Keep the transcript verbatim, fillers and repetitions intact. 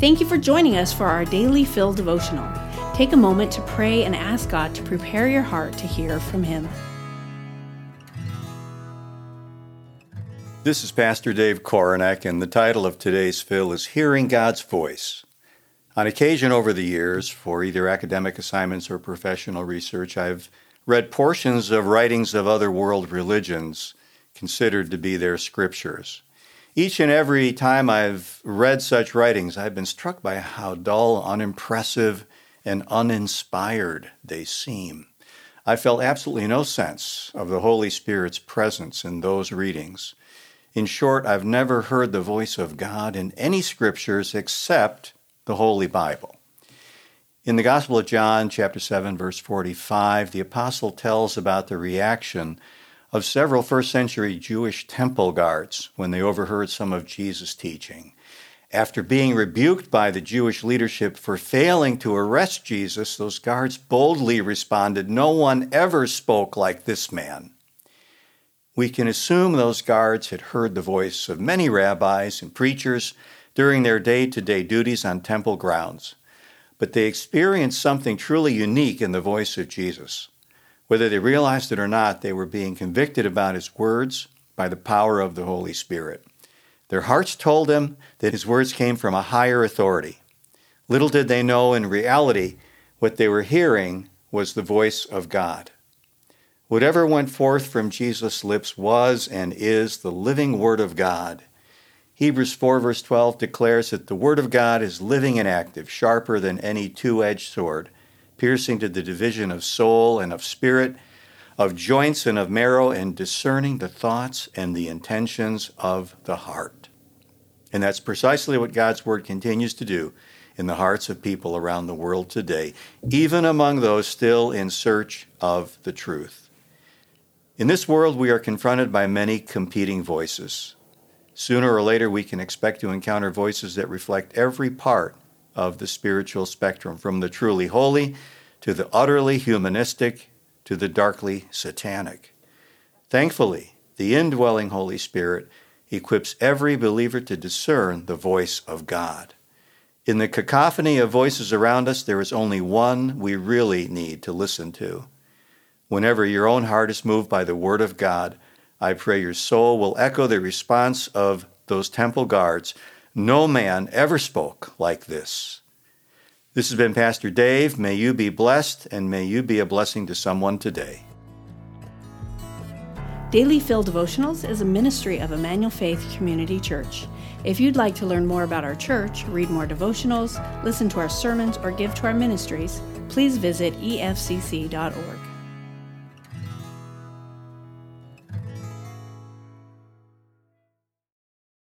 Thank you for joining us for our Daily Fill Devotional. Take a moment to pray and ask God to prepare your heart to hear from Him. This is Pastor Dave Koronek, and the title of today's fill is Hearing God's Voice. On occasion over the years, for either academic assignments or professional research, I've read portions of writings of other world religions considered to be their scriptures. Each and every time I've read such writings, I've been struck by how dull, unimpressive, and uninspired they seem. I felt absolutely no sense of the Holy Spirit's presence in those readings. In short, I've never heard the voice of God in any scriptures except the Holy Bible. In the Gospel of John, chapter seven, verse forty-five, the apostle tells about the reaction of several first-century Jewish temple guards when they overheard some of Jesus' teaching. After being rebuked by the Jewish leadership for failing to arrest Jesus, those guards boldly responded, "No one ever spoke like this man." We can assume those guards had heard the voice of many rabbis and preachers during their day-to-day duties on temple grounds, but they experienced something truly unique in the voice of Jesus. Whether they realized it or not, they were being convicted about his words by the power of the Holy Spirit. Their hearts told them that his words came from a higher authority. Little did they know, in reality, what they were hearing was the voice of God. Whatever went forth from Jesus' lips was and is the living Word of God. Hebrews four, verse twelve declares that the Word of God is living and active, sharper than any two-edged sword, piercing to the division of soul and of spirit, of joints and of marrow, and discerning the thoughts and the intentions of the heart. And that's precisely what God's Word continues to do in the hearts of people around the world today, even among those still in search of the truth. In this world, we are confronted by many competing voices. Sooner or later, we can expect to encounter voices that reflect every part of the spiritual spectrum, from the truly holy to the utterly humanistic to the darkly satanic. Thankfully, the indwelling Holy Spirit equips every believer to discern the voice of God. In the cacophony of voices around us, there is only one we really need to listen to. Whenever your own heart is moved by the Word of God, I pray your soul will echo the response of those temple guards, "No man ever spoke like this." This has been Pastor Dave. May you be blessed, and may you be a blessing to someone today. Daily Fill Devotionals is a ministry of Emmanuel Faith Community Church. If you'd like to learn more about our church, read more devotionals, listen to our sermons, or give to our ministries, please visit e f c c dot org.